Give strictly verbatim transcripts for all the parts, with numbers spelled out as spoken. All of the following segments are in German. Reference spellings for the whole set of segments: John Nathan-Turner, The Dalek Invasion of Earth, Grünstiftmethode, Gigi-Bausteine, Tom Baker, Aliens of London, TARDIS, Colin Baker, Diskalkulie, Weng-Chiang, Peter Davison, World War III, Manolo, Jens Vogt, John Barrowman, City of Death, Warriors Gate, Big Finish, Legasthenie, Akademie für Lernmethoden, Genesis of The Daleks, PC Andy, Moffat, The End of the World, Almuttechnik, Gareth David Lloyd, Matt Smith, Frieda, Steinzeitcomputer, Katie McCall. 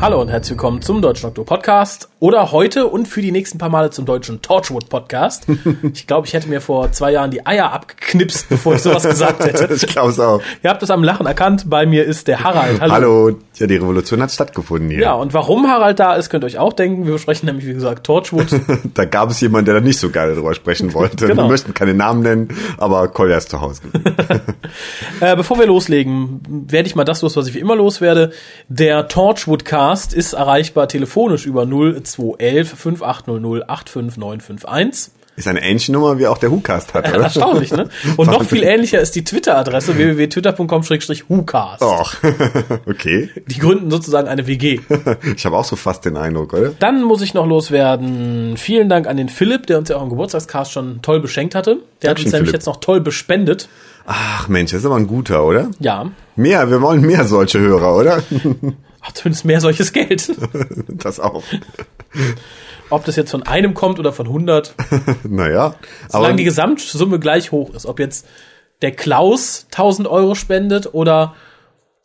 Hallo und herzlich willkommen zum Deutschen Doktor Podcast oder heute und für die nächsten paar Male zum Deutschen Torchwood Podcast. Ich glaube, ich hätte mir vor zwei Jahren die Eier abgeknipst, bevor ich sowas gesagt hätte. Ich glaube es auch. Ihr habt es am Lachen erkannt, bei mir ist der Harald. Hallo. Hallo, ja, die Revolution hat stattgefunden hier. Ja, und warum Harald da ist, könnt ihr euch auch denken. Wir besprechen nämlich, wie gesagt, Torchwood. Da gab es jemanden, der da nicht so geil drüber sprechen wollte. Genau. Wir möchten keine Namen nennen, aber Kolja ist zu Hause. äh, bevor wir loslegen, werde ich mal das los, was ich wie immer loswerde. Der Torchwood-Cast ist erreichbar telefonisch über null zwei eins eins fünf acht null null acht fünf neun fünf eins. Ist eine ähnliche Nummer, wie auch der WhoCast hat, oder? Erstaunlich, ne? Und noch viel ähnlicher ist die Twitter-Adresse w w w punkt twitter punkt com slash WhoCast. Och, okay. Die gründen sozusagen eine W G. Ich habe auch so fast den Eindruck, oder? Dann muss ich noch loswerden. Vielen Dank an den Philipp, der uns ja auch im Geburtstagscast schon toll beschenkt hatte. Der hat uns nämlich jetzt noch toll bespendet. Ach Mensch, das ist aber ein guter, oder? Ja. Mehr, wir wollen mehr solche Hörer, oder? Ach, zumindest mehr solches Geld. Das auch. Ob das jetzt von einem kommt oder von hundert. Naja. Solange aber die Gesamtsumme gleich hoch ist. Ob jetzt der Klaus tausend Euro spendet oder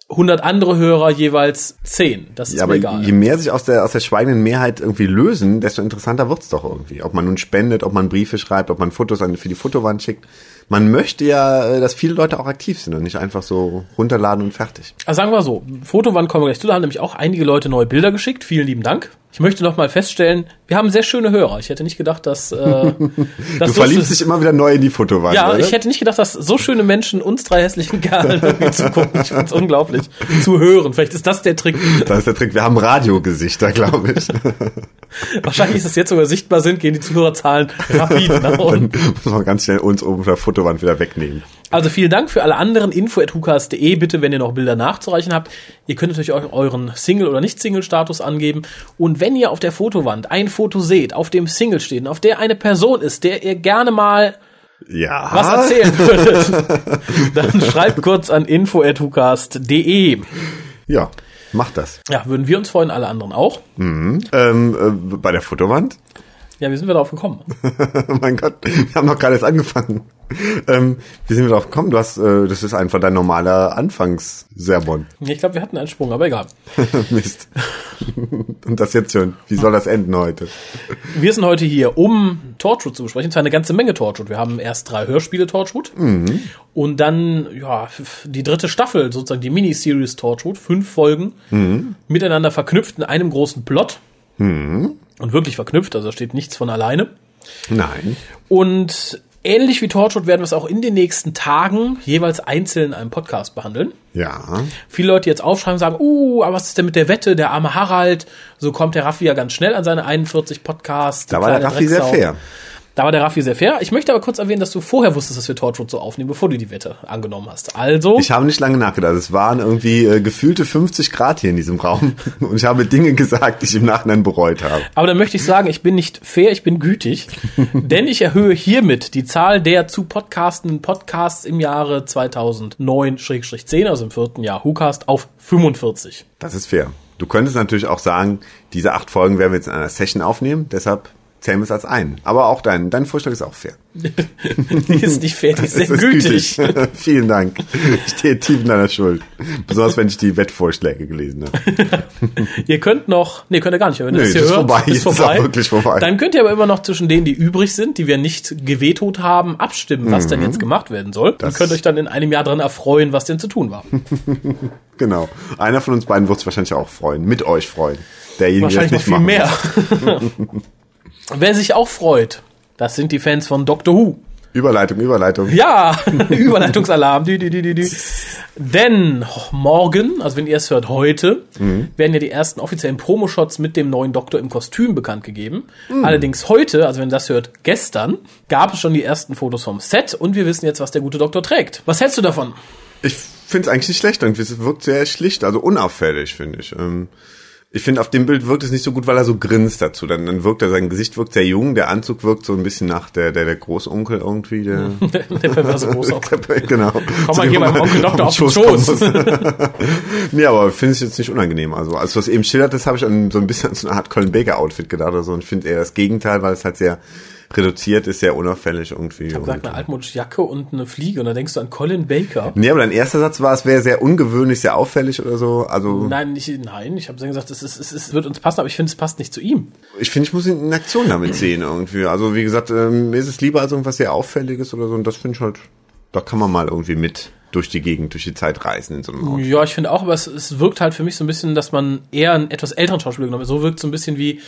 hundert andere Hörer jeweils zehn. Das ist ja, mir aber egal. Je mehr sich aus der, aus der schweigenden Mehrheit irgendwie lösen, desto interessanter wird's doch irgendwie. Ob man nun spendet, ob man Briefe schreibt, ob man Fotos an, für die Fotowand schickt. Man möchte ja, dass viele Leute auch aktiv sind und nicht einfach so runterladen und fertig. Also sagen wir so, Fotowand kommen wir gleich zu. Da haben nämlich auch einige Leute neue Bilder geschickt. Vielen lieben Dank. Ich möchte noch mal feststellen, wir haben sehr schöne Hörer. Ich hätte nicht gedacht, dass... Äh, dass du so verliebst dich immer wieder neu in die Fotowand. Ja, oder? Ich hätte nicht gedacht, dass so schöne Menschen uns drei hässlichen Kerlen zugucken. Ich find's unglaublich. Zu hören. Vielleicht ist das der Trick. Das ist der Trick. Wir haben Radiogesichter, glaube ich. Wahrscheinlich ist es jetzt sogar sichtbar sind, gehen die Zuhörerzahlen rapide nach unten. Dann muss man ganz schnell uns oben von der Fotowand wieder wegnehmen. Also vielen Dank für alle anderen. info at hukas punkt de bitte, wenn ihr noch Bilder nachzureichen habt. Ihr könnt natürlich auch euren Single- oder Nicht-Single-Status angeben. Und wenn ihr auf der Fotowand ein Foto seht, auf dem Single steht und auf der eine Person ist, der ihr gerne mal ja. was erzählen würdet, dann schreibt kurz an info at hukas punkt de. Ja, macht das. Ja, würden wir uns freuen, alle anderen auch. Mhm. Ähm, äh, bei der Fotowand? Ja, wie sind wir darauf gekommen? Mein Gott, wir haben noch gerade erst angefangen. Ähm, wie sind wir darauf gekommen? Du hast, äh, das ist einfach dein normaler Anfangssermon. Ich glaube, wir hatten einen Sprung, aber egal. Mist. Und das jetzt schon. Wie soll das enden heute? Wir sind heute hier, um Torchwood zu besprechen. Zwar eine ganze Menge Torchwood. Wir haben erst drei Hörspiele Torchwood. Mhm. Und dann, ja, die dritte Staffel, sozusagen die Miniseries Torchwood. Fünf Folgen, mhm. miteinander verknüpft in einem großen Plot. Mhm. Und wirklich verknüpft, also da steht nichts von alleine. Nein. Und ähnlich wie Torchwood werden wir es auch in den nächsten Tagen jeweils einzeln in einem Podcast behandeln. Ja. Viele Leute jetzt aufschreiben und sagen, uh, aber was ist denn mit der Wette, der arme Harald? So kommt der Raffi ja ganz schnell an seine einundvierzig Podcasts. Da war der Raffi Drecksau. sehr fair. Da war der Raffi sehr fair. Ich möchte aber kurz erwähnen, dass du vorher wusstest, dass wir Torchwood so aufnehmen, bevor du die Wette angenommen hast. Also. Ich habe nicht lange nachgedacht. Es waren irgendwie äh, gefühlte fünfzig Grad hier in diesem Raum. Und ich habe Dinge gesagt, die ich im Nachhinein bereut habe. Aber dann möchte ich sagen, ich bin nicht fair, ich bin gütig. Denn ich erhöhe hiermit die Zahl der zu podcastenden Podcasts im Jahre zweitausendneun zehn, also im vierten Jahr WhoCast, auf fünfundvierzig. Das ist fair. Du könntest natürlich auch sagen, diese acht Folgen werden wir jetzt in einer Session aufnehmen. Deshalb zählen wir es als einen. Aber auch dein, dein Vorschlag ist auch fair. Die ist nicht fair, die ist sehr ist gütig. gütig. Vielen Dank. Ich stehe tief in deiner Schuld. Besonders, wenn ich die Wettvorschläge gelesen habe. Ihr könnt noch, nee, könnt ihr gar nicht, wenn ihr nee, das hier hört, vorbei. ist vorbei. Ist wirklich vorbei. Dann könnt ihr aber immer noch zwischen denen, die übrig sind, die wir nicht gewetot haben, abstimmen, was mhm. denn jetzt gemacht werden soll. Das und könnt euch dann in einem Jahr dran erfreuen, was denn zu tun war. Genau. Einer von uns beiden wird es wahrscheinlich auch freuen. Mit euch freuen. Derjenige, der es nicht machen Wahrscheinlich noch viel machen mehr. Wer sich auch freut, das sind die Fans von Doctor Who. Überleitung, Überleitung. Ja, Überleitungsalarm. Die, die, die, die. Denn morgen, also wenn ihr es hört, heute, mhm. werden ja die ersten offiziellen Promoshots mit dem neuen Doktor im Kostüm bekannt gegeben. Mhm. Allerdings heute, also wenn ihr das hört, gestern, gab es schon die ersten Fotos vom Set und wir wissen jetzt, was der gute Doktor trägt. Was hältst du davon? Ich finde es eigentlich nicht schlecht. Es wirkt sehr schlicht, also unauffällig, finde ich. Ähm Ich finde, auf dem Bild wirkt es nicht so gut, weil er so grinst dazu. Dann, dann wirkt er, sein Gesicht wirkt sehr jung, der Anzug wirkt so ein bisschen nach der, der, der Großonkel irgendwie. Der, der perverse Großonkel. Genau. Komm mal, geh mal Onkel Doktor auf den Schoß. Nee, aber finde ich jetzt nicht unangenehm. Also, als du das eben schildert, das habe ich an so ein bisschen an so eine Art Colin Baker Outfit gedacht oder so und finde eher das Gegenteil, weil es halt sehr reduziert ist, sehr unauffällig irgendwie. Ich habe gesagt, eine altmodische Jacke und eine Fliege und dann denkst du an Colin Baker. Nee, aber dein erster Satz war, es wäre sehr ungewöhnlich, sehr auffällig oder so. Also nein, ich, nein, ich habe gesagt, es, ist, es, es wird uns passen, aber ich finde, es passt nicht zu ihm. Ich finde, ich muss ihn in Aktion damit sehen irgendwie. Also wie gesagt, ähm, mir ist es lieber als irgendwas sehr Auffälliges oder so und das finde ich halt, da kann man mal irgendwie mit durch die Gegend, durch die Zeit reisen in so einem Outfit. Ja, ich finde auch, aber es, es wirkt halt für mich so ein bisschen, dass man eher einen etwas älteren Schauspieler genommen hat. So wirkt es so ein bisschen wie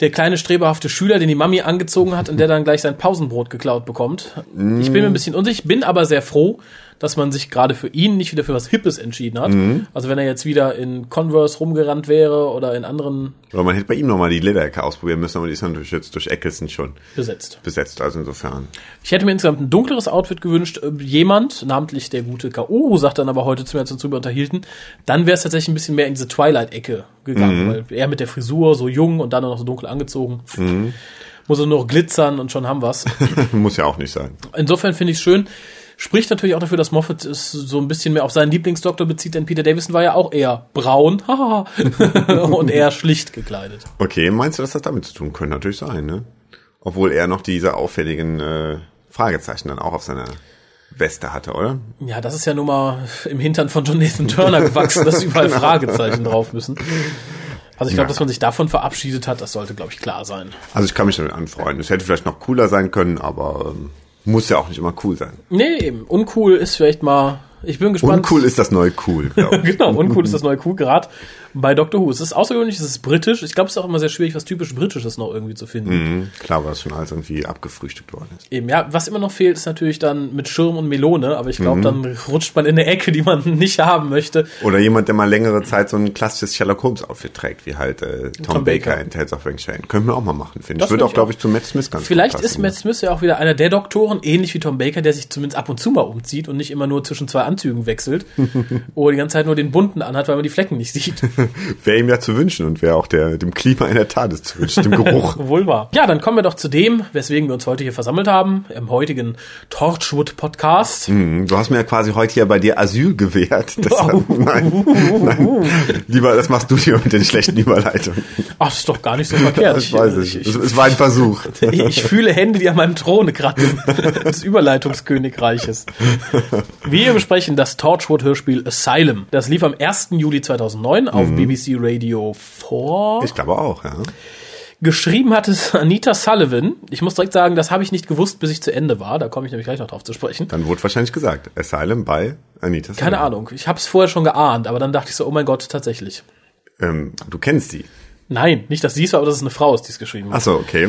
der kleine streberhafte Schüler, den die Mami angezogen hat und der dann gleich sein Pausenbrot geklaut bekommt. Mm. Ich bin mir ein bisschen unsicher, bin aber sehr froh, dass man sich gerade für ihn nicht wieder für was Hippes entschieden hat. Mm. Also wenn er jetzt wieder in Converse rumgerannt wäre oder in anderen... Oder man hätte bei ihm nochmal die Lederjacke ausprobieren müssen, aber die ist natürlich jetzt durch Eccleston schon besetzt. Besetzt, also insofern. Ich hätte mir insgesamt ein dunkleres Outfit gewünscht. Jemand, namentlich der gute K O, sagt dann aber heute zu mir, als wir uns darüber unterhielten, dann wäre es tatsächlich ein bisschen mehr in diese Twilight-Ecke gegangen, mhm. weil er mit der Frisur so jung und dann noch so dunkel angezogen, mhm. muss er nur noch glitzern und schon haben wir's. Muss ja auch nicht sein. Insofern finde ich es schön, spricht natürlich auch dafür, dass Moffat es so ein bisschen mehr auf seinen Lieblingsdoktor bezieht, denn Peter Davison war ja auch eher braun und eher schlicht gekleidet. Okay, meinst du, dass das damit zu tun könnte? Natürlich sein, ne? Obwohl er noch diese auffälligen äh, Fragezeichen dann auch auf seiner Weste hatte, oder? Ja, das ist ja nun mal im Hintern von John Nathan-Turner gewachsen, dass überall genau. Fragezeichen drauf müssen. Also ich glaube, ja. dass man sich davon verabschiedet hat, das sollte, glaube ich, klar sein. Also ich kann mich damit anfreunden. Es hätte vielleicht noch cooler sein können, aber ähm, muss ja auch nicht immer cool sein. Nee, eben. Uncool ist vielleicht mal... Ich bin gespannt. Uncool ist das neue cool, glaube ich. Genau, uncool ist das neue cool, gerade bei Doctor Who. Es ist außergewöhnlich, es ist britisch. Ich glaube, es ist auch immer sehr schwierig, was typisch Britisches noch irgendwie zu finden. Mhm, klar, weil das schon alles irgendwie abgefrühstückt worden ist. Eben, ja, was immer noch fehlt, ist natürlich dann mit Schirm und Melone, aber ich glaube, mhm. dann rutscht man in eine Ecke, die man nicht haben möchte. Oder jemand, der mal längere Zeit so ein klassisches Sherlock-Holmes-Outfit trägt, wie halt äh, Tom, Tom Baker. Baker in Tales of Weng-Chiang. Könnten wir auch mal machen, finde ich. Würde auch, glaube ich, zu Matt Smith ganz Vielleicht gut passen, ist Matt Smith ja auch wieder einer der Doktoren, ähnlich wie Tom Baker, der sich zumindest ab und zu mal umzieht und nicht immer nur zwischen zwei Anzügen wechselt oder die ganze Zeit nur den bunten anhat, weil man die Flecken nicht sieht. Wäre ihm ja zu wünschen und wäre auch der, dem Klima in der Tat ist zu wünschen, dem Geruch. Wohl wahr. Ja, dann kommen wir doch zu dem, weswegen wir uns heute hier versammelt haben, im heutigen Torchwood-Podcast. Mm, du hast mir ja quasi heute ja bei dir Asyl gewährt. Deshalb, oh, nein, uh, uh, uh, nein, uh. Lieber, das machst du dir mit den schlechten Überleitungen. Ach, das ist doch gar nicht so verkehrt. Ich weiß ich, ich, es. Es war ein Versuch. Ich fühle Hände, die an meinem Throne kratzen, des Überleitungskönigreiches. Wir besprechen das Torchwood-Hörspiel Asylum. Das lief am ersten Juli zweitausendneun auf mhm. B B C Radio vier. Ich glaube auch, ja. Geschrieben hat es Anita Sullivan. Ich muss direkt sagen, das habe ich nicht gewusst, bis ich zu Ende war. Da komme ich nämlich gleich noch drauf zu sprechen. Dann wurde wahrscheinlich gesagt, Asylum bei Anita Sullivan. Keine Ahnung. Ich habe es vorher schon geahnt, aber dann dachte ich so, oh mein Gott, tatsächlich. Ähm, du kennst die. Nein, nicht, dass sie es war, aber dass es eine Frau ist, die es geschrieben hat. Ach so, okay.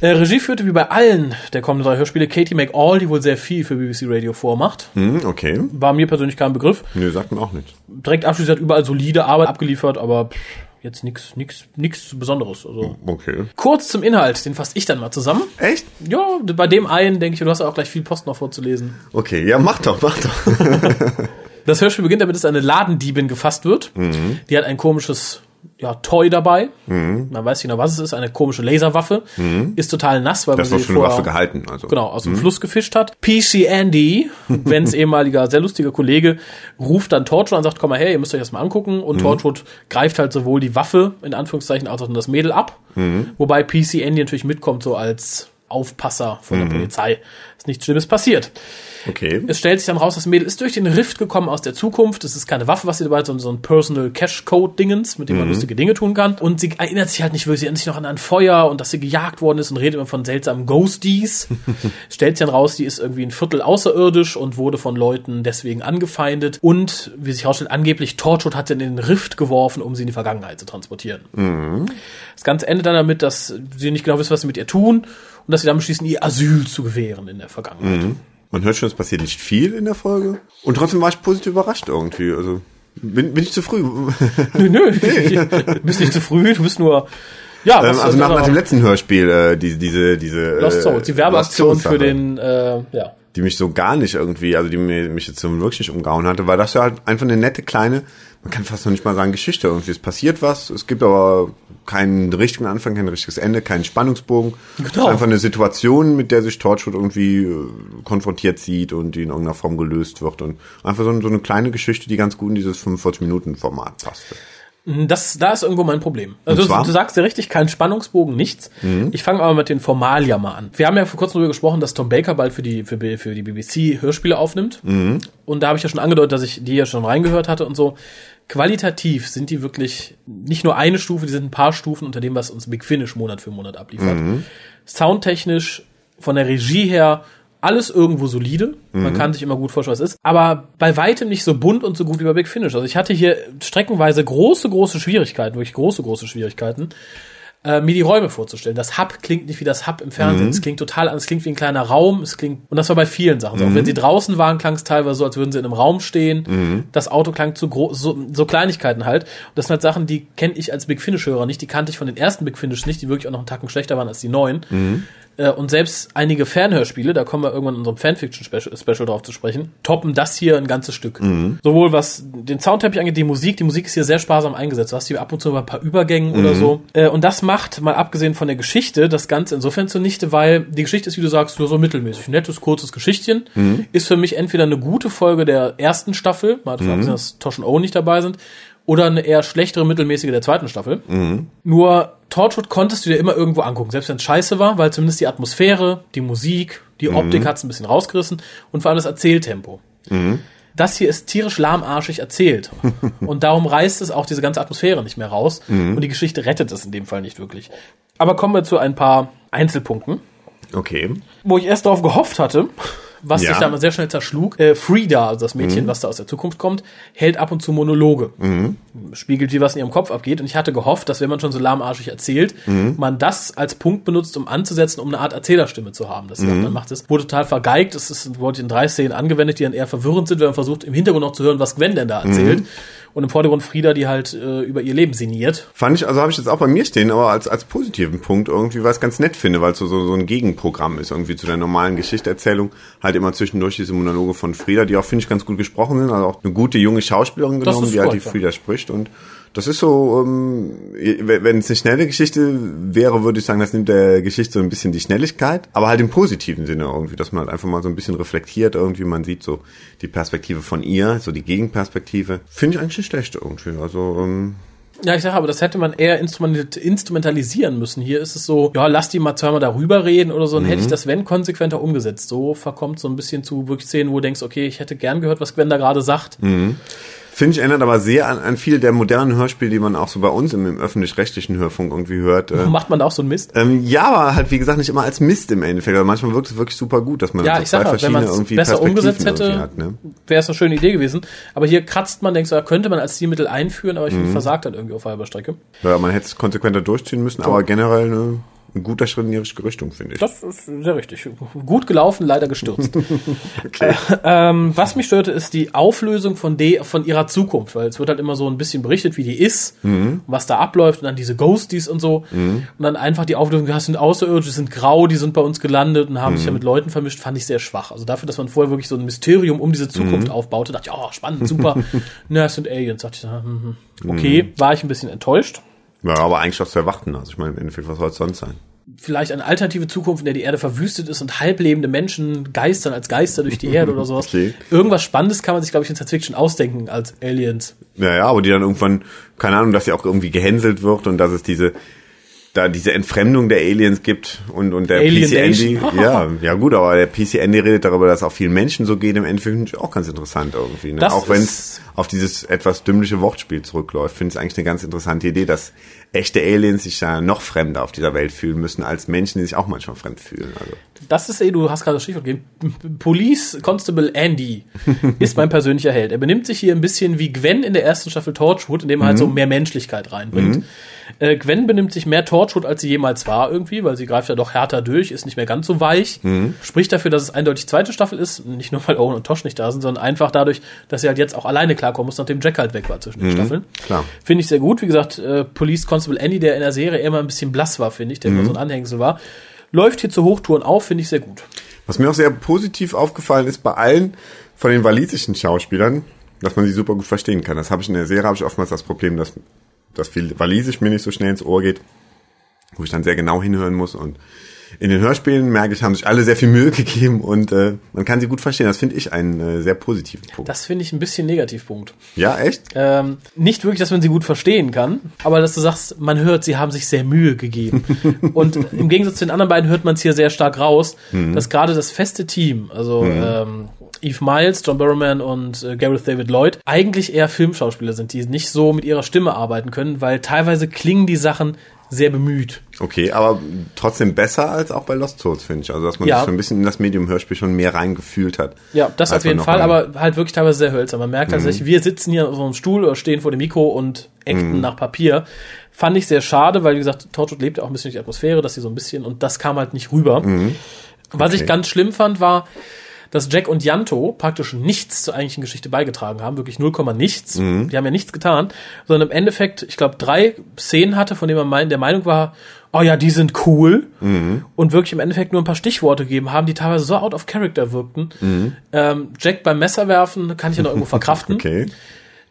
Äh, Regie führte wie bei allen der kommenden drei Hörspiele Katie McCall, die wohl sehr viel für B B C Radio vier macht. Hm, okay. War mir persönlich kein Begriff. Nö, sagt mir auch nichts. Direkt abschließend hat überall solide Arbeit abgeliefert, aber pff, jetzt nichts nix, nix Besonderes. Also. Okay. Kurz zum Inhalt, den fasse ich dann mal zusammen. Echt? Ja, bei dem einen denke ich, du hast auch gleich viel Post noch vorzulesen. Okay, ja, mach doch, mach doch. Das Hörspiel beginnt damit, dass eine Ladendiebin gefasst wird. Mhm. Die hat ein komisches... ja, Toy dabei. Mhm. Man weiß nicht genau, was es ist. Eine komische Laserwaffe. Mhm. Ist total nass, weil das man sie schon vorher eine Waffe gehalten, also. Genau, aus dem mhm. Fluss gefischt hat. P C Andy, Vens ehemaliger, sehr lustiger Kollege, ruft dann Torchwood und sagt, komm mal her, ihr müsst euch das mal angucken. Und mhm. Torchwood greift halt sowohl die Waffe, in Anführungszeichen, als auch das Mädel ab. Mhm. Wobei P C Andy natürlich mitkommt, so als Aufpasser von mhm. der Polizei. Ist nichts Schlimmes passiert. Okay. Es stellt sich dann raus, das Mädel ist durch den Rift gekommen aus der Zukunft. Es ist keine Waffe, was sie dabei hat, sondern so ein Personal Cash Code Dingens, mit dem man mhm. lustige Dinge tun kann. Und sie erinnert sich halt nicht wirklich, sie erinnert sich noch an ein Feuer und dass sie gejagt worden ist und redet immer von seltsamen Ghosties. Stellt sich dann raus, die ist irgendwie ein Viertel außerirdisch und wurde von Leuten deswegen angefeindet. Und, wie sich herausstellt, angeblich Torchwood hat sie in den Rift geworfen, um sie in die Vergangenheit zu transportieren. Mhm. Das Ganze endet dann damit, dass sie nicht genau wissen, was sie mit ihr tun und dass sie dann beschließen, ihr Asyl zu gewähren in der Vergangenheit. Mhm. Man hört schon, es passiert nicht viel in der Folge. Und trotzdem war ich positiv überrascht irgendwie. Also bin, bin ich zu früh? Nö, nö. Du bist nicht zu früh, du bist nur... Ja, ähm, also nach, nach dem letzten Hörspiel, äh, diese... diese, diese Lost Souls, die Werbeaktion für den... Äh, ja. Die mich so gar nicht irgendwie, also die mich jetzt so wirklich nicht umgehauen hatte, weil das ja halt einfach eine nette kleine... Man kann fast noch nicht mal sagen, Geschichte irgendwie. Es passiert was, es gibt aber keinen richtigen Anfang, kein richtiges Ende, keinen Spannungsbogen. Genau. Es ist einfach eine Situation, mit der sich Torchwood irgendwie konfrontiert sieht und die in irgendeiner Form gelöst wird. Und einfach so eine kleine Geschichte, die ganz gut in dieses fünfundvierzig-Minuten-Format passte. Das, da ist irgendwo mein Problem. Also du, du sagst ja richtig, kein Spannungsbogen, nichts. Mhm. Ich fange aber mit den Formalia mal an. Wir haben ja vor kurzem darüber gesprochen, dass Tom Baker bald für die, für, für die B B C Hörspiele aufnimmt. Mhm. Und da habe ich ja schon angedeutet, dass ich die ja schon reingehört hatte und so. Qualitativ sind die wirklich nicht nur eine Stufe, die sind ein paar Stufen unter dem, was uns Big Finish Monat für Monat abliefert. Mhm. Soundtechnisch, von der Regie her, alles irgendwo solide. Mhm. Man kann sich immer gut vorstellen, was es ist. Aber bei weitem nicht so bunt und so gut wie bei Big Finish. Also ich hatte hier streckenweise große, große Schwierigkeiten, wirklich große, große Schwierigkeiten, äh, mir die Räume vorzustellen. Das Hub klingt nicht wie das Hub im Fernsehen. Mhm. Es klingt total anders. Es klingt wie ein kleiner Raum. Es klingt, und das war bei vielen Sachen so. Mhm. Auch wenn sie draußen waren, klang es teilweise so, als würden sie in einem Raum stehen. Mhm. Das Auto klang zu groß, so, so Kleinigkeiten halt. Und das sind halt Sachen, die kenne ich als Big Finish-Hörer nicht. Die kannte ich von den ersten Big Finish nicht, die wirklich auch noch einen Tacken schlechter waren als die neuen. Mhm. Und selbst einige Fernhörspiele, da kommen wir irgendwann in unserem Fanfiction-Special drauf zu sprechen, toppen das hier ein ganzes Stück. Mhm. Sowohl was den Soundteppich angeht, die Musik, die Musik ist hier sehr sparsam eingesetzt. Du hast hier ab und zu ein paar Übergängen mhm. oder so. Und das macht, mal abgesehen von der Geschichte, das Ganze insofern zunichte, weil die Geschichte ist, wie du sagst, nur so mittelmäßig. Ein nettes, kurzes Geschichtchen. Mhm. Ist für mich entweder eine gute Folge der ersten Staffel, mal davon mhm. abgesehen, dass Tosh und Owen nicht dabei sind, oder eine eher schlechtere, mittelmäßige der zweiten Staffel. Mhm. Nur Torchwood konntest du dir immer irgendwo angucken, selbst wenn es scheiße war, weil zumindest die Atmosphäre, die Musik, die mhm. Optik hat es ein bisschen rausgerissen und vor allem das Erzähltempo. Mhm. Das hier ist tierisch lahmarschig erzählt. Und darum reißt es auch diese ganze Atmosphäre nicht mehr raus. Mhm. Und die Geschichte rettet es in dem Fall nicht wirklich. Aber kommen wir zu ein paar Einzelpunkten. Okay. Wo ich erst darauf gehofft hatte, was ja. sich da mal sehr schnell zerschlug. Äh, Frieda, also das Mädchen, mhm. was da aus der Zukunft kommt, hält ab und zu Monologe. Mhm. Spiegelt, wie was in ihrem Kopf abgeht. Und ich hatte gehofft, dass wenn man schon so lahmarschig erzählt, mhm. man das als Punkt benutzt, um anzusetzen, um eine Art Erzählerstimme zu haben. Das mhm. dann macht es, wurde total vergeigt. Es ist, wurde in drei Szenen angewendet, die dann eher verwirrend sind, wenn man versucht, im Hintergrund noch zu hören, was Gwen denn da erzählt. Mhm. Und im Vordergrund Frieda, die halt äh, über ihr Leben sinniert. Fand ich, also habe ich jetzt auch bei mir stehen, aber als als positiven Punkt irgendwie, weil ich es ganz nett finde, weil es so, so, so ein Gegenprogramm ist irgendwie zu der normalen Geschichtserzählung. Halt immer zwischendurch diese Monologe von Frieda, die auch, finde ich, ganz gut gesprochen sind. Also auch eine gute junge Schauspielerin genommen, die halt die Frieda spricht. Und das ist so, ähm, wenn es eine schnelle Geschichte wäre, würde ich sagen, das nimmt der Geschichte so ein bisschen die Schnelligkeit, aber halt im positiven Sinne irgendwie, dass man halt einfach mal so ein bisschen reflektiert irgendwie, man sieht so die Perspektive von ihr, so die Gegenperspektive. Finde ich eigentlich nicht schlecht irgendwie, also... Ähm Ja, ich sage aber, das hätte man eher instrumentalisieren müssen. Hier ist es so, ja, lass die mal zweimal darüber reden oder so, dann mhm. hätte ich das, wenn, konsequenter umgesetzt. So verkommt so ein bisschen zu wirklich Szenen, wo du denkst, okay, ich hätte gern gehört, was Gwen da gerade sagt. Mhm. Finde ich, ändert aber sehr an, an viele der modernen Hörspiele, die man auch so bei uns im, im öffentlich-rechtlichen Hörfunk irgendwie hört. Äh, Macht man da auch so einen Mist? Ähm, ja, aber halt, wie gesagt, nicht immer als Mist im Endeffekt. Also manchmal wirkt es wirklich super gut, dass man ja, so zwei halt, verschiedene irgendwie besser umgesetzt hätte, hat, ne? Wäre es eine schöne Idee gewesen. Aber hier kratzt man, denkst du, so, könnte man als Stilmittel einführen, aber ich mhm. finde, versagt halt irgendwie auf halber Strecke. Ja, man hätte es konsequenter durchziehen müssen, so. Aber generell, ne? Ein guter Schritt in ihre Richtung, finde ich. Das ist sehr richtig. Gut gelaufen, leider gestürzt. Okay. äh, ähm, was mich störte, ist die Auflösung von, de, von ihrer Zukunft, weil es wird halt immer so ein bisschen berichtet, wie die ist, mhm. was da abläuft und dann diese Ghosties und so. Mhm. Und dann einfach die Auflösung, das sind Außerirdische, die sind grau, die sind bei uns gelandet und haben mhm. sich ja mit Leuten vermischt, fand ich sehr schwach. Also dafür, dass man vorher wirklich so ein Mysterium um diese Zukunft mhm. aufbaute, dachte ich, oh, spannend, super. Na, es sind Aliens. Dachte ich, hm, okay, mhm. war ich ein bisschen enttäuscht. Ja, aber eigentlich was zu erwarten. Also ich meine, im Endeffekt, was soll es sonst sein? Vielleicht eine alternative Zukunft, in der die Erde verwüstet ist und halblebende Menschen geistern als Geister durch die Erde oder sowas. Okay. Irgendwas Spannendes kann man sich, glaube ich, in Science Fiction ausdenken als Aliens. Naja, aber die dann irgendwann, keine Ahnung, dass sie auch irgendwie gehänselt wird und dass es diese da diese Entfremdung der Aliens gibt und und der P C Andy, ja, ja gut, aber der P C Andy redet darüber, dass auch vielen Menschen so geht, im Endeffekt finde ich auch ganz interessant irgendwie, ne? Auch wenn es auf dieses etwas dümmliche Wortspiel zurückläuft, finde ich eigentlich eine ganz interessante Idee, dass echte Aliens sich ja noch fremder auf dieser Welt fühlen müssen als Menschen, die sich auch manchmal fremd fühlen. Also. Das ist eh, du hast gerade das Stichwort gegeben. Police Constable Andy ist mein persönlicher Held. Er benimmt sich hier ein bisschen wie Gwen in der ersten Staffel Torchwood, indem er mhm. halt so mehr Menschlichkeit reinbringt. Mhm. Äh, Gwen benimmt sich mehr Torchwood, als sie jemals war irgendwie, weil sie greift ja doch härter durch, ist nicht mehr ganz so weich. Mhm. Spricht dafür, dass es eindeutig zweite Staffel ist. Nicht nur, weil Owen und Tosh nicht da sind, sondern einfach dadurch, dass sie halt jetzt auch alleine klarkommen muss, nachdem Jack halt weg war zwischen den mhm. Staffeln. Klar. Finde ich sehr gut. Wie gesagt, äh, Police Constable Andy, der in der Serie immer ein bisschen blass war, finde ich, der mhm. immer so ein Anhängsel war, läuft hier zu Hochtouren auf, finde ich sehr gut. Was mir auch sehr positiv aufgefallen ist bei allen von den walisischen Schauspielern, dass man sie super gut verstehen kann. Das habe ich in der Serie, habe ich oftmals das Problem, dass, dass viel Walisisch mir nicht so schnell ins Ohr geht, wo ich dann sehr genau hinhören muss und in den Hörspielen, merke ich, haben sich alle sehr viel Mühe gegeben und äh, man kann sie gut verstehen. Das finde ich einen äh, sehr positiven Punkt. Das finde ich ein bisschen Negativpunkt. Ja, echt? Ähm, nicht wirklich, dass man sie gut verstehen kann, aber dass du sagst, man hört, sie haben sich sehr Mühe gegeben. Und im Gegensatz zu den anderen beiden hört man es hier sehr stark raus, mhm. dass gerade das feste Team, also mhm. ähm, Eve Miles, John Barrowman und äh, Gareth David Lloyd, eigentlich eher Filmschauspieler sind, die nicht so mit ihrer Stimme arbeiten können, weil teilweise klingen die Sachen sehr bemüht. Okay, aber trotzdem besser als auch bei Lost Souls, finde ich. Also, dass man ja. sich schon ein bisschen in das Medium-Hörspiel schon mehr reingefühlt hat. Ja, das auf jeden Fall, aber halt wirklich teilweise sehr hölzern. Man merkt tatsächlich, mhm. wir sitzen hier auf unserem Stuhl oder stehen vor dem Mikro und äckten mhm. nach Papier. Fand ich sehr schade, weil, wie gesagt, Torchwood lebt ja auch ein bisschen durch die Atmosphäre, dass sie so ein bisschen, und das kam halt nicht rüber. Mhm. Okay. Was ich ganz schlimm fand, war, dass Jack und Ianto praktisch nichts zur eigentlichen Geschichte beigetragen haben, wirklich null Komma nichts, mhm. die haben ja nichts getan, sondern im Endeffekt, ich glaube, drei Szenen hatte, von denen man der Meinung war, oh ja, die sind cool, mhm. und wirklich im Endeffekt nur ein paar Stichworte gegeben haben, die teilweise so out of character wirkten. Mhm. Ähm, Jack beim Messerwerfen kann ich ja noch irgendwo verkraften. Okay.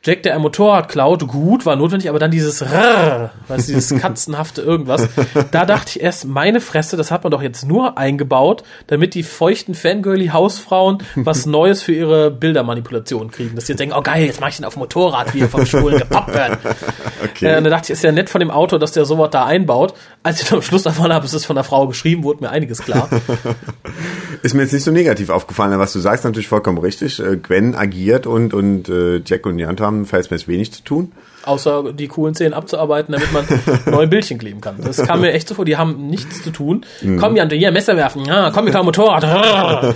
Jack, der ein Motorrad klaut, gut, war notwendig, aber dann dieses Rrrr, weißt du, dieses katzenhafte irgendwas. Da dachte ich erst, meine Fresse, das hat man doch jetzt nur eingebaut, damit die feuchten Fangirly-Hausfrauen was Neues für ihre Bildermanipulation kriegen. Dass sie jetzt denken, oh geil, jetzt mach ich den auf dem Motorrad, wie er vom Schwulen gepappt wird. Okay. Äh, da dachte ich, ist ja nett von dem Autor, dass der sowas da einbaut. Als ich dann am Schluss davon habe, es ist von der Frau geschrieben, wurde mir einiges klar. Ist mir jetzt nicht so negativ aufgefallen, aber was du sagst, natürlich vollkommen richtig. Gwen agiert und, und äh, Jack und Ianto haben verhältnismäßig wenig zu tun. Außer die coolen Szenen abzuarbeiten, damit man neue Bildchen kleben kann. Das kam mir echt so vor, die haben nichts zu tun. Mhm. Komm, Ianto, hier, Messer werfen. Ja, komm, mit dem Motorrad.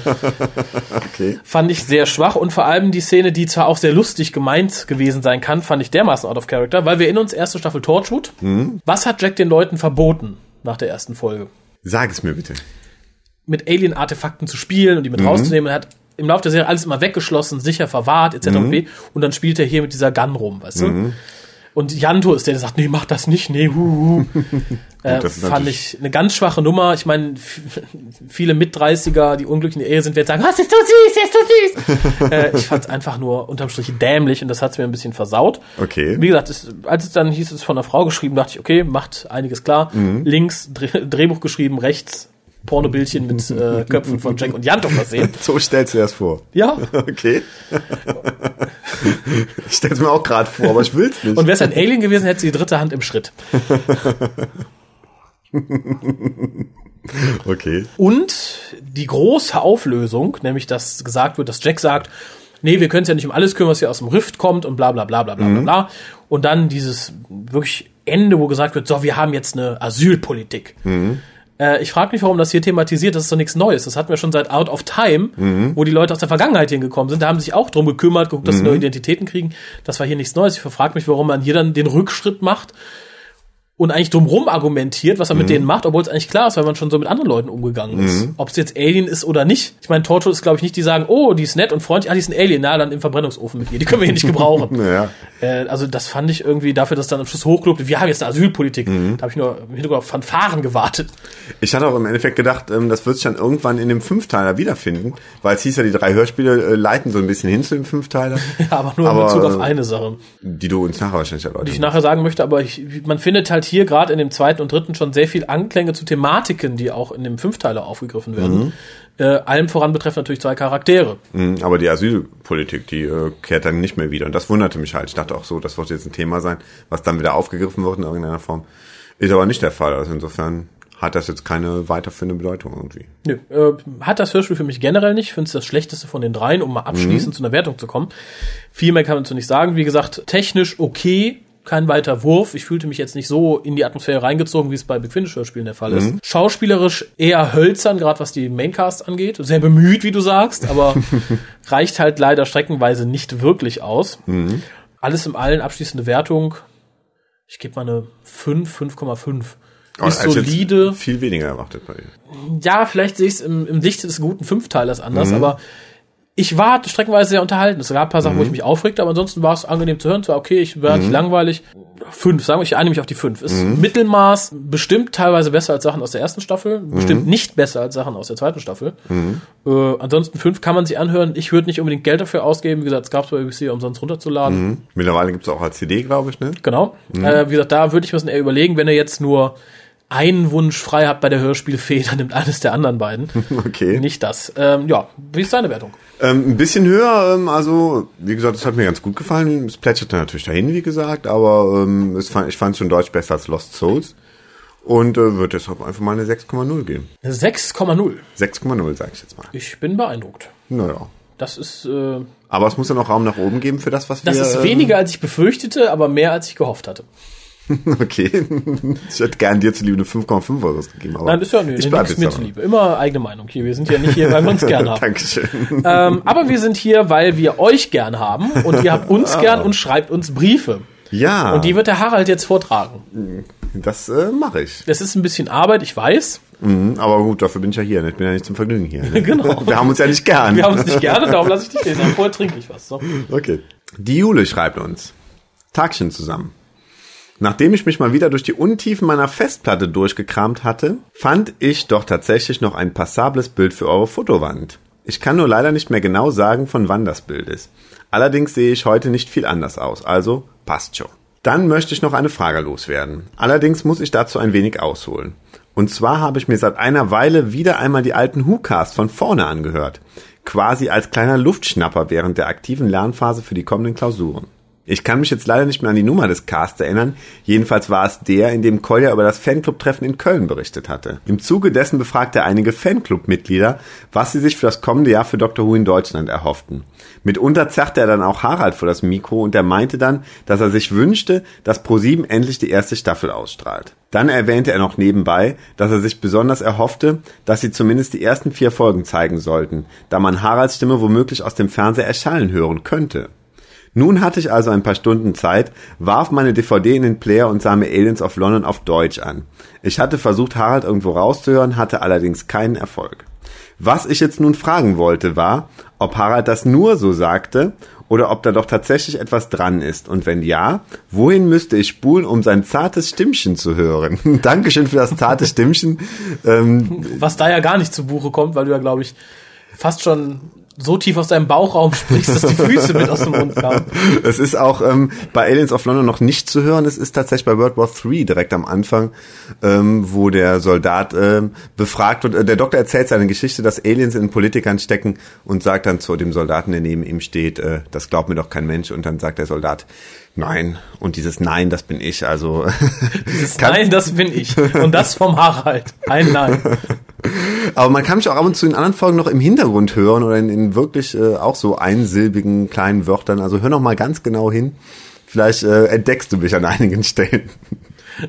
Okay. Fand ich sehr schwach und vor allem die Szene, die zwar auch sehr lustig gemeint gewesen sein kann, fand ich dermaßen out of character, weil wir in uns erste Staffel Torchwood. Mhm. Was hat Jack den Leuten verboten nach der ersten Folge? Sag es mir bitte. Mit Alien-Artefakten zu spielen und die mit mhm. rauszunehmen. Er hat im Laufe der Serie alles immer weggeschlossen, sicher verwahrt, et cetera. Mhm. Und dann spielt er hier mit dieser Gun rum, weißt du? Mhm. Und Ianto ist der, der sagt, nee, mach das nicht, nee, hu, hu. äh, Gut, fand ich eine ganz schwache Nummer. Ich meine, f- viele Mit-dreißiger, die unglücklich in der Ehe sind, werden sagen, was ist so süß, ist so süß. äh, ich fand es einfach nur unterm Strich dämlich und das hat es mir ein bisschen versaut. Okay. Wie gesagt, es, als es dann hieß, es von einer Frau geschrieben, dachte ich, okay, macht einiges klar. Mhm. Links, Dreh- Drehbuch geschrieben, rechts Pornobildchen mit äh, Köpfen von Jack und Ianto versehen. So stellst du dir das vor? Ja. Okay. Ich stell's mir auch gerade vor, aber ich will's nicht. Und wäre es ein Alien gewesen, hätte sie die dritte Hand im Schritt. Okay. Und die große Auflösung, nämlich dass gesagt wird, dass Jack sagt, nee, wir können es ja nicht um alles kümmern, was hier aus dem Rift kommt und bla bla bla bla bla mhm. bla. Und dann dieses wirklich Ende, wo gesagt wird, so, wir haben jetzt eine Asylpolitik. Mhm. Ich frage mich, warum das hier thematisiert, das ist doch nichts Neues. Das hatten wir schon seit Out of Time, mhm. wo die Leute aus der Vergangenheit hingekommen sind. Da haben sich auch drum gekümmert, geguckt, dass mhm. sie neue Identitäten kriegen. Das war hier nichts Neues. Ich frage mich, warum man hier dann den Rückschritt macht und eigentlich drumrum argumentiert, was er mhm. mit denen macht, obwohl es eigentlich klar ist, weil man schon so mit anderen Leuten umgegangen ist. Mhm. Ob es jetzt Alien ist oder nicht. Ich meine, Torchwood ist, glaube ich, nicht die sagen, oh, die ist nett und freundlich, ah, die ist ein Alien, na, dann im Verbrennungsofen mit ihr. Die können wir hier nicht gebrauchen. Naja. äh, also das fand ich irgendwie dafür, dass dann am Schluss hochgelobte, wir haben jetzt eine Asylpolitik. Mhm. Da habe ich nur im Hintergrund auf Fanfaren gewartet. Ich hatte auch im Endeffekt gedacht, ähm, das wird sich dann irgendwann in dem Fünfteiler wiederfinden, weil es hieß ja, die drei Hörspiele äh, leiten so ein bisschen hin zu dem Fünfteiler. Ja, aber nur aber, in Bezug auf eine Sache. Die du uns nachher wahrscheinlich erläutern. Die ich nachher sagen möchte, aber ich, man findet halt hier gerade in dem zweiten und dritten schon sehr viel Anklänge zu Thematiken, die auch in dem Fünfteiler aufgegriffen werden. Mhm. Äh, allem voran betreffen natürlich zwei Charaktere. Mhm, aber die Asylpolitik, die äh, kehrt dann nicht mehr wieder. Und das wunderte mich halt. Ich dachte auch so, das wird jetzt ein Thema sein, was dann wieder aufgegriffen wird in irgendeiner Form. Ist aber nicht der Fall. Also insofern hat das jetzt keine weiterführende Bedeutung irgendwie. Nö, äh, hat das Hörspiel für mich generell nicht. Ich finde es das Schlechteste von den dreien, um mal abschließend mhm. zu einer Wertung zu kommen. Viel mehr kann man dazu nicht sagen. Wie gesagt, technisch okay, kein weiter Wurf. Ich fühlte mich jetzt nicht so in die Atmosphäre reingezogen, wie es bei Big Finish-Hörspielen der Fall mhm. ist. Schauspielerisch eher hölzern, gerade was die Maincast angeht. Sehr bemüht, wie du sagst, aber reicht halt leider streckenweise nicht wirklich aus. Mhm. Alles im Allen abschließende Wertung. Ich gebe mal eine fünf, fünf Komma fünf. Oh, ist solide. Viel weniger erwartet bei Ihnen. Ja, vielleicht sehe ich es im, im Lichte des guten Fünfteilers anders, mhm. aber ich war streckenweise sehr unterhalten. Es gab ein paar Sachen, mhm. wo ich mich aufregte, aber ansonsten war es angenehm zu hören. Es war okay, ich war mhm. nicht langweilig. Fünf, sagen wir, ich eine mich auf die fünf. Ist mhm. Mittelmaß, bestimmt teilweise besser als Sachen aus der ersten Staffel, mhm. bestimmt nicht besser als Sachen aus der zweiten Staffel. Mhm. Äh, ansonsten fünf kann man sich anhören. Ich würde nicht unbedingt Geld dafür ausgeben. Wie gesagt, es gab es bei B B C umsonst runterzuladen. Mhm. Mittlerweile gibt es auch als C D, glaube ich, ne? Genau. Mhm. Äh, wie gesagt, da würde ich mir das eher überlegen, wenn er jetzt nur einen Wunsch frei habt bei der Hörspielfee, dann nimmt eines der anderen beiden. Okay. Nicht das. Ähm, ja, wie ist deine Wertung? Ähm, ein bisschen höher, ähm, also wie gesagt, es hat mir ganz gut gefallen. Es plätscherte natürlich dahin, wie gesagt, aber ähm, es fand, ich fand es schon deutlich besser als Lost Souls. Und äh, würde deshalb einfach mal eine sechs Komma null geben. sechs Komma null? sechs Komma null, sag ich jetzt mal. Ich bin beeindruckt. Naja. Das ist... Äh, aber es muss ja noch Raum nach oben geben für das, was wir... Das ist weniger, als ich befürchtete, aber mehr, als ich gehofft hatte. Okay. Ich hätte gern dir zuliebe eine fünf Komma fünf Euros gegeben. Aber nein, ist ja nö, ich bleib jetzt mir zuliebe. Immer eigene Meinung hier. Wir sind ja nicht hier, weil wir uns gern haben. Dankeschön. Ähm, aber wir sind hier, weil wir euch gern haben und ihr habt uns ah. gern und schreibt uns Briefe. Ja. Und die wird der Harald jetzt vortragen. Das äh, mache ich. Das ist ein bisschen Arbeit, ich weiß. Mhm, aber gut, dafür bin ich ja hier. Ne? Ich bin ja nicht zum Vergnügen hier. Ne? Genau. Wir haben uns ja nicht gern. Wir haben uns nicht gerne, darum lasse ich dich lesen. Vorher trinke ich was. So. Okay. Die Jule schreibt uns. Tagchen zusammen. Nachdem ich mich mal wieder durch die Untiefen meiner Festplatte durchgekramt hatte, fand ich doch tatsächlich noch ein passables Bild für eure Fotowand. Ich kann nur leider nicht mehr genau sagen, von wann das Bild ist. Allerdings sehe ich heute nicht viel anders aus, also passt schon. Dann möchte ich noch eine Frage loswerden. Allerdings muss ich dazu ein wenig ausholen. Und zwar habe ich mir seit einer Weile wieder einmal die alten Who-Casts von vorne angehört. Quasi als kleiner Luftschnapper während der aktiven Lernphase für die kommenden Klausuren. Ich kann mich jetzt leider nicht mehr an die Nummer des Casts erinnern, jedenfalls war es der, in dem Kolja über das Fanclub-Treffen in Köln berichtet hatte. Im Zuge dessen befragte er einige Fanclub-Mitglieder, was sie sich für das kommende Jahr für Doctor Who in Deutschland erhofften. Mitunter zerrte er dann auch Harald vor das Mikro und er meinte dann, dass er sich wünschte, dass ProSieben endlich die erste Staffel ausstrahlt. Dann erwähnte er noch nebenbei, dass er sich besonders erhoffte, dass sie zumindest die ersten vier Folgen zeigen sollten, da man Haralds Stimme womöglich aus dem Fernseher erschallen hören könnte. Nun hatte ich also ein paar Stunden Zeit, warf meine D V D in den Player und sah mir Aliens of London auf Deutsch an. Ich hatte versucht, Harald irgendwo rauszuhören, hatte allerdings keinen Erfolg. Was ich jetzt nun fragen wollte, war, ob Harald das nur so sagte oder ob da doch tatsächlich etwas dran ist. Und wenn ja, wohin müsste ich spulen, um sein zartes Stimmchen zu hören? Dankeschön für das zarte Stimmchen. Ähm, Was da ja gar nicht zu Buche kommt, weil du ja, glaube ich, fast schon... so tief aus deinem Bauchraum sprichst, dass die Füße mit aus dem Mund kamen. Es ist auch ähm, bei Aliens of London noch nicht zu hören. Es ist tatsächlich bei World War drei direkt am Anfang, ähm, wo der Soldat ähm, befragt wird. Der Doktor erzählt seine Geschichte, dass Aliens in Politikern stecken und sagt dann zu dem Soldaten, der neben ihm steht, äh, das glaubt mir doch kein Mensch. Und dann sagt der Soldat, nein. Und dieses Nein, das bin ich. Also dieses Nein, das bin ich. Und das vom Harald. Ein Nein. Aber man kann mich auch ab und zu in anderen Folgen noch im Hintergrund hören oder in, in wirklich äh, auch so einsilbigen kleinen Wörtern. Also hör noch mal ganz genau hin. Vielleicht äh, entdeckst du mich an einigen Stellen.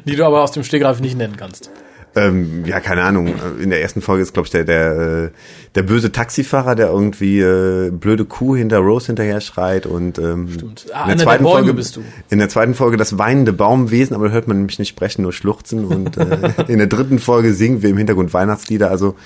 Die du aber aus dem Stegreif nicht nennen kannst. Ähm, ja, keine Ahnung. In der ersten Folge ist, glaube ich, der, der, der böse Taxifahrer, der irgendwie äh, blöde Kuh hinter Rose hinterher schreit. Und, ähm, Stimmt. Ah, in der zweiten der Folge bist du. In der zweiten Folge das weinende Baumwesen, aber da hört man mich nicht sprechen, nur schluchzen. Und äh, in der dritten Folge singen wir im Hintergrund Weihnachtslieder. Also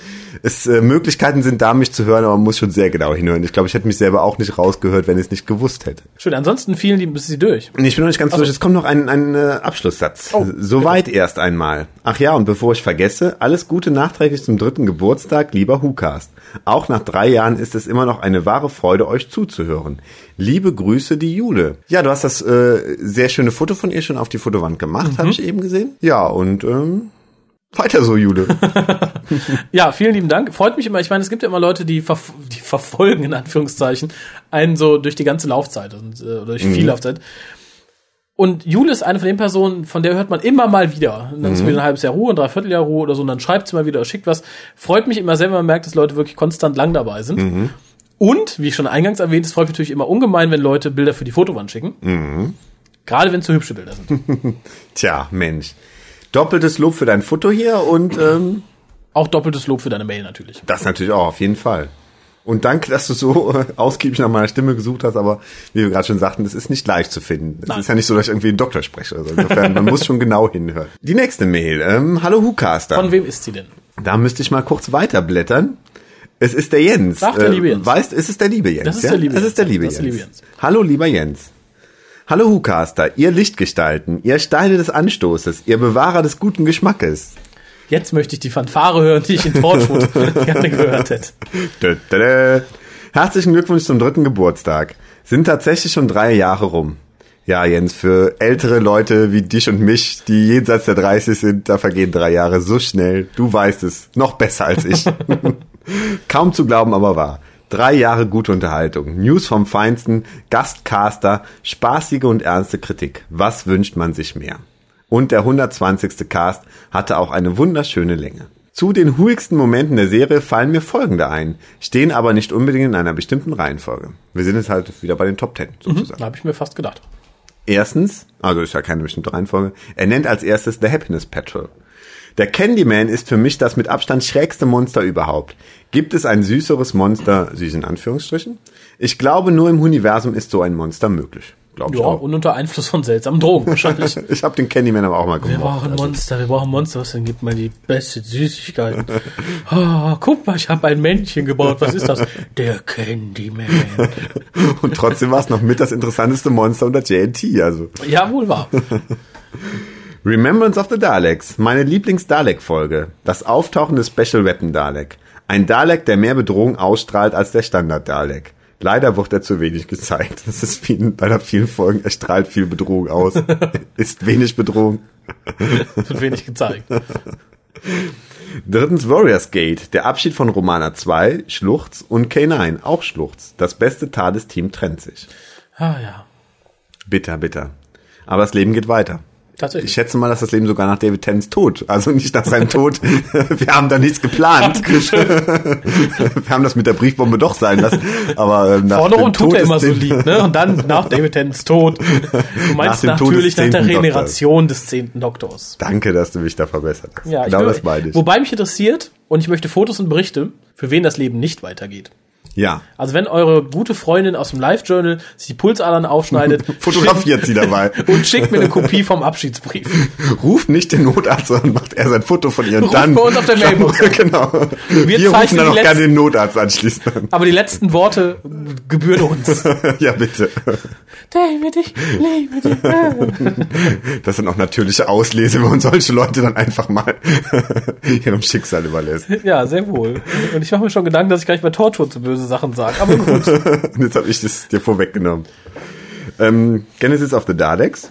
es äh, Möglichkeiten sind da, mich zu hören, aber man muss schon sehr genau hinhören. Ich glaube, ich hätte mich selber auch nicht rausgehört, wenn ich es nicht gewusst hätte. Schön, ansonsten vielen lieben, bist du durch? Ich bin noch nicht ganz also. durch. Es kommt noch ein, ein äh, Abschlusssatz. Oh, Soweit bitte. Erst einmal. Ach ja, und bevor ich vergesse, alles Gute nachträglich zum dritten Geburtstag, lieber WhoCast. Auch nach drei Jahren ist es immer noch eine wahre Freude, euch zuzuhören. Liebe Grüße, die Jule. Ja, du hast das äh, sehr schöne Foto von ihr schon auf die Fotowand gemacht, mhm. habe ich eben gesehen. Ja, und ähm, weiter so, Jule. Ja, vielen lieben Dank. Freut mich immer. Ich meine, es gibt ja immer Leute, die, verf- die verfolgen, in Anführungszeichen, einen so durch die ganze Laufzeit und, äh, oder durch viel mhm. Laufzeit. Und Jule ist eine von den Personen, von der hört man immer mal wieder. Und dann ist mhm. wieder ein halbes Jahr Ruhe, ein Dreivierteljahr Ruhe oder so. Und dann schreibt sie mal wieder, schickt was. Freut mich immer sehr, wenn man merkt, dass Leute wirklich konstant lang dabei sind. Mhm. Und, wie ich schon eingangs erwähnt, es freut mich natürlich immer ungemein, wenn Leute Bilder für die Fotowand schicken. Mhm. Gerade wenn es so hübsche Bilder sind. Tja, Mensch. Doppeltes Lob für dein Foto hier und... Ähm, auch doppeltes Lob für deine Mail natürlich. Das natürlich auch, auf jeden Fall. Und danke, dass du so ausgiebig nach meiner Stimme gesucht hast, aber wie wir gerade schon sagten, es ist nicht leicht zu finden. Es Nein. ist ja nicht so, dass ich irgendwie einen Doktor spreche. Also insofern, man muss schon genau hinhören. Die nächste Mail. Ähm, Hallo WhoCaster. Von wem ist sie denn? Da müsste ich mal kurz weiterblättern. Es ist der Jens. Sag der liebe Jens. Weißt, es ist der liebe Jens. Das ist der liebe, ja? Jens. Es ist der liebe, das ist der liebe Jens. Jens. Hallo lieber Jens. Hallo WhoCaster, ihr Lichtgestalten, ihr Steine des Anstoßes, ihr Bewahrer des guten Geschmackes. Jetzt möchte ich die Fanfare hören, die ich in Torchwood gerne gehört hätte. Herzlichen Glückwunsch zum dritten Geburtstag. Sind tatsächlich schon drei Jahre rum. Ja, Jens, für ältere Leute wie dich und mich, die jenseits der dreißig sind, da vergehen drei Jahre so schnell. Du weißt es, noch besser als ich. Kaum zu glauben, aber wahr. Drei Jahre gute Unterhaltung, News vom Feinsten, Gastcaster, spaßige und ernste Kritik. Was wünscht man sich mehr? Und der hundertzwanzigste Cast hatte auch eine wunderschöne Länge. Zu den ruhigsten Momenten der Serie fallen mir folgende ein, stehen aber nicht unbedingt in einer bestimmten Reihenfolge. Wir sind jetzt halt wieder bei den Top Ten sozusagen. Mhm, da habe ich mir fast gedacht. Erstens, also ist ja keine bestimmte Reihenfolge, er nennt als erstes The Happiness Patrol. Der Candyman ist für mich das mit Abstand schrägste Monster überhaupt. Gibt es ein süßeres Monster, süß in Anführungsstrichen? Ich glaube, nur im Universum ist so ein Monster möglich. Glaub ja, und unter Einfluss von seltsamen Drogen wahrscheinlich. Ich habe den Candyman aber auch mal gemacht. Wir brauchen also. Monster, wir brauchen Monster. Was denn? Gib mal die beste Süßigkeit. Oh, guck mal, ich habe ein Männchen gebaut. Was ist das? Der Candyman. Und trotzdem war es noch mit das interessanteste Monster unter J N T. Also. Ja, wohl wahr. Remembrance of the Daleks. Meine Lieblings-Dalek-Folge. Das Auftauchen des Special Weapon Dalek. Ein Dalek, der mehr Bedrohung ausstrahlt als der Standard-Dalek. Leider wird er zu wenig gezeigt. Das ist vielen, leider vielen Folgen. Er strahlt viel Bedrohung aus. Ist wenig Bedrohung. Wird wenig gezeigt. Drittens Warriors Gate. Der Abschied von Romana zwei, Schluchz und K neun, auch Schluchz. Das beste TARDIS-Team trennt sich. Ah ja. Bitter, bitter. Aber das Leben geht weiter. Ich schätze mal, dass das Leben sogar nach David Tennants Tod, also nicht nach seinem Tod, wir haben da nichts geplant. Wir haben das mit der Briefbombe doch sein lassen. Aber nach vorne rum tut er immer so lieb, ne? Und dann nach David Tennants Tod. Du meinst nach natürlich nach der Regeneration des zehnten Doktors. Danke, dass du mich da verbessert hast. Ja, ich glaube, das meine ich. Wobei mich interessiert, und ich möchte Fotos und Berichte, für wen das Leben nicht weitergeht. Ja. Also wenn eure gute Freundin aus dem Live-Journal sich die Pulsadern aufschneidet, fotografiert sie dabei und schickt mir eine Kopie vom Abschiedsbrief. Ruft nicht den Notarzt, sondern macht er sein Foto von ihr und Ruft dann bei uns auf der Mailbox. Dann, genau. Wir, Wir rufen dann auch letzten, gerne den Notarzt anschließend an. Aber die letzten Worte gebühren uns. Ja, bitte. David, ich liebe dich. Das sind auch natürliche Auslese, wenn man solche Leute dann einfach mal ihrem Schicksal überlässt. Ja, sehr wohl. Und ich mache mir schon Gedanken, dass ich gleich bei Torchwood zu böse Sachen sagen, aber gut. Jetzt habe ich das dir vorweggenommen. Ähm, Genesis of the Daleks.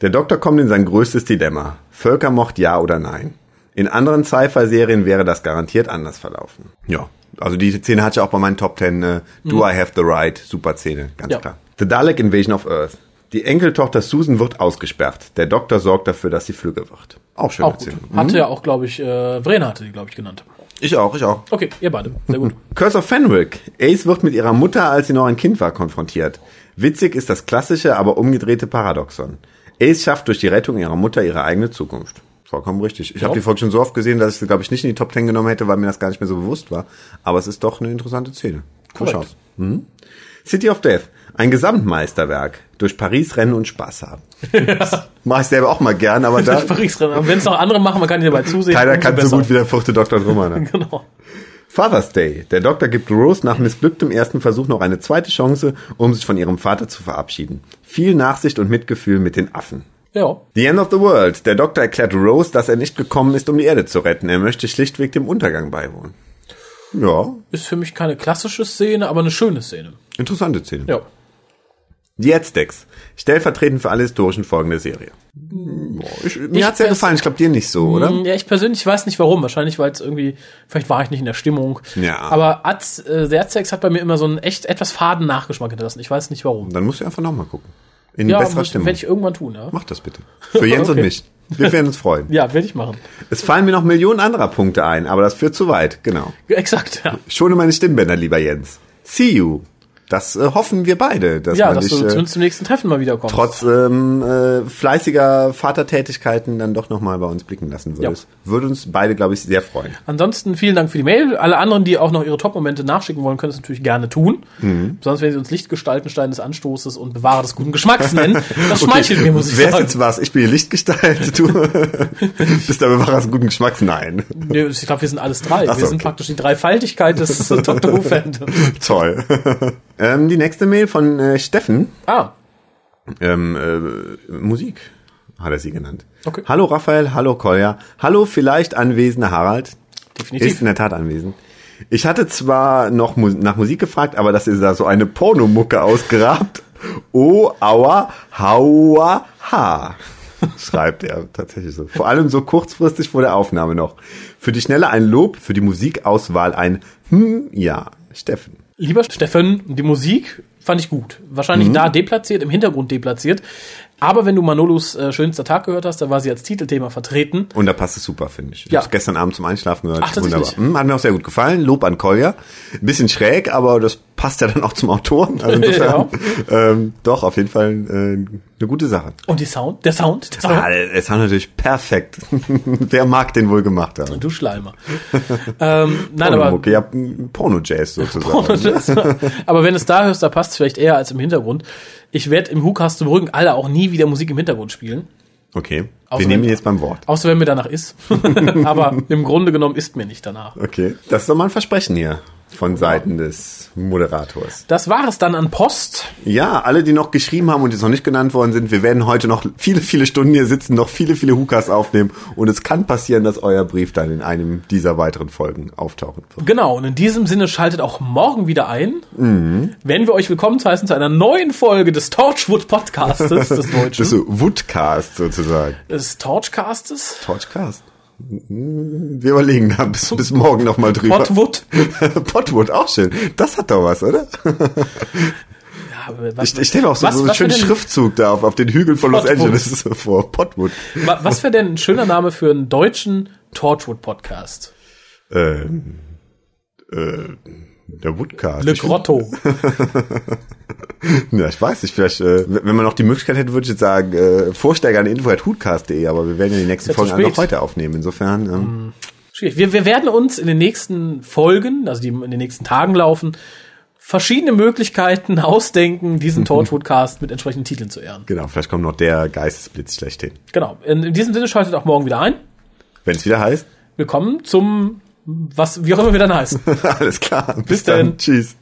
Der Doktor kommt in sein größtes Dilemma. Völkermord ja oder nein. In anderen Sci-Fi-Serien wäre das garantiert anders verlaufen. Ja, also die Szene hatte ich auch bei meinen Top Ten. Äh, Do mhm. I have the right? Super Szene, ganz ja. klar. The Dalek Invasion of Earth. Die Enkeltochter Susan wird ausgesperrt. Der Doktor sorgt dafür, dass sie flügge wird. Auch schöne auch Szene. Mhm. Hatte ja auch, glaube ich, äh, Vrena hatte die, glaube ich, genannt. Ich auch, ich auch. Okay, ihr beide. Sehr gut. Curse of Fenric. Ace wird mit ihrer Mutter, als sie noch ein Kind war, konfrontiert. Witzig ist das klassische, aber umgedrehte Paradoxon. Ace schafft durch die Rettung ihrer Mutter ihre eigene Zukunft. Vollkommen richtig. Ich ja. habe die Folge schon so oft gesehen, dass ich sie, glaube ich, nicht in die Top Ten genommen hätte, weil mir das gar nicht mehr so bewusst war. Aber es ist doch eine interessante Szene. Cool aus. Mhm. City of Death. Ein Gesamtmeisterwerk. Durch Paris rennen und Spaß haben. Ja. Mache ich selber auch mal gern, aber da... Durch Paris rennen. Wenn es noch andere machen, man kann nicht dabei zusehen. Keiner kann so gut wie der vierte Doktor Romana. Genau. Father's Day. Der Doktor gibt Rose nach missglücktem ersten Versuch noch eine zweite Chance, um sich von ihrem Vater zu verabschieden. Viel Nachsicht und Mitgefühl mit den Affen. Ja. The End of the World. Der Doktor erklärt Rose, dass er nicht gekommen ist, um die Erde zu retten. Er möchte schlichtweg dem Untergang beiwohnen. Ja. Ist für mich keine klassische Szene, aber eine schöne Szene. Interessante Szene. Ja. Die Aztecs. Stellvertretend für alle historischen Folgen der Serie. Boah, ich, mir ich hat's ja gefallen, ich glaube dir nicht so, oder? Ja, ich persönlich weiß nicht warum. Wahrscheinlich, weil es irgendwie, vielleicht war ich nicht in der Stimmung. Ja. Aber Az, äh, der Aztecs hat bei mir immer so einen echt etwas faden Nachgeschmack hinterlassen. Ich weiß nicht warum. Dann musst du einfach nochmal gucken. In ja, besserer Stimmung. Ja, werde ich irgendwann tun, ja. Mach das bitte. Für Jens okay. und mich. Wir werden uns freuen. Ja, werde ich machen. Es fallen mir noch Millionen anderer Punkte ein, aber das führt zu weit, genau. Exakt, ja. Schone meine Stimmbänder, lieber Jens. See you. Das äh, hoffen wir beide. Dass ja, man dass nicht, du zumindest äh, zum nächsten Treffen mal wiederkommst. Trotz ähm, äh, fleißiger Vatertätigkeiten dann doch nochmal bei uns blicken lassen würdest. Ja. Würde uns beide, glaube ich, sehr freuen. Ansonsten vielen Dank für die Mail. Alle anderen, die auch noch ihre Top-Momente nachschicken wollen, können es natürlich gerne tun. Mhm. Sonst werden sie uns Lichtgestaltenstein des Anstoßes und Bewahrer des guten Geschmacks nennen. Das schmeichelt okay. mir, muss ich Wer sagen. Wer ist jetzt was? Ich bin hier Lichtgestalt. Du bist der Bewahrer des guten Geschmacks? Nein. Nee, ich glaube, wir sind alles drei. Ach, wir so, sind okay. praktisch die Dreifaltigkeit des Doctor Who-Fandoms. Toll. Ähm, die nächste Mail von äh, Steffen. Ah. Ähm, äh, Musik hat er sie genannt. Okay. Hallo Raphael, hallo Kolja, hallo vielleicht anwesender Harald. Definitiv. Ist in der Tat anwesend. Ich hatte zwar noch mu- nach Musik gefragt, aber dass ihr da so eine Pornomucke ausgrabt, Oh, aua, haua, ha, schreibt er tatsächlich so. Vor allem so kurzfristig vor der Aufnahme noch. Für die Schnelle ein Lob, für die Musikauswahl ein Hm, ja, Steffen. Lieber Steffen, die Musik fand ich gut. Wahrscheinlich mhm. da deplatziert, im Hintergrund deplatziert. Aber wenn du Manolos äh, schönster Tag gehört hast, da war sie als Titelthema vertreten. Und da passt es super, finde ich. Ich ja. habe es gestern Abend zum Einschlafen gehört. Ach, wunderbar. Hm, hat mir auch sehr gut gefallen. Lob an Kolja. Ein bisschen schräg, aber das passt ja dann auch zum Autoren. Also insofern, ja. ähm, doch, auf jeden Fall äh, eine gute Sache. Und die Sound, der Sound? Der Sound, ah, der Sound natürlich perfekt. Wer mag den wohl gemacht haben? Du Schleimer. ähm, nein, aber ja, Porno-Jazz sozusagen. Porno-Jazz. Aber wenn es da hörst, da passt es vielleicht eher als im Hintergrund. Ich werde im Hukas zu Brücken alle auch nie wieder Musik im Hintergrund spielen. Okay, außer wir nehmen ihn jetzt beim Wort. Außer wenn mir danach ist. Aber im Grunde genommen ist mir nicht danach. Okay, das ist doch mal ein Versprechen hier von Seiten des Moderators. Das war es dann an Post. Ja, alle, die noch geschrieben haben und jetzt noch nicht genannt worden sind, wir werden heute noch viele, viele Stunden hier sitzen, noch viele, viele Hukas aufnehmen und es kann passieren, dass euer Brief dann in einem dieser weiteren Folgen auftauchen wird. Genau, und in diesem Sinne schaltet auch morgen wieder ein, mhm. wenn wir euch willkommen heißen zu einer neuen Folge des Torchwood-Podcastes des Deutschen. Des Woodcast sozusagen. Des Torchcastes. Torchcast. Wir überlegen da bis, bis morgen nochmal drüber. Potwood. Potwood, auch schön. Das hat doch was, oder? Ja, was, ich ich stelle mir auch so, was, so einen schönen Schriftzug da auf, auf den Hügeln von Potwood. Los Angeles vor. Potwood. Was wäre denn ein schöner Name für einen deutschen Torchwood-Podcast? Ähm, äh, der Woodcast. Le Grotto. Ja, ich weiß nicht, vielleicht, äh, wenn man noch die Möglichkeit hätte, würde ich jetzt sagen, äh, Vorsteiger an info at hutcast punkt de, aber wir werden ja die nächsten Folgen noch heute aufnehmen, insofern. Ähm. Schwierig. Wir, wir werden uns in den nächsten Folgen, also die in den nächsten Tagen laufen, verschiedene Möglichkeiten ausdenken, diesen Torchwoodcast mit entsprechenden Titeln zu ehren. Genau, vielleicht kommt noch der Geistesblitz schlechthin. Genau, in, in diesem Sinne schaltet auch morgen wieder ein. Wenn es wieder heißt. Willkommen zum, was, wie auch immer wir dann heißen. Alles klar, bis, bis dann. dann. Tschüss.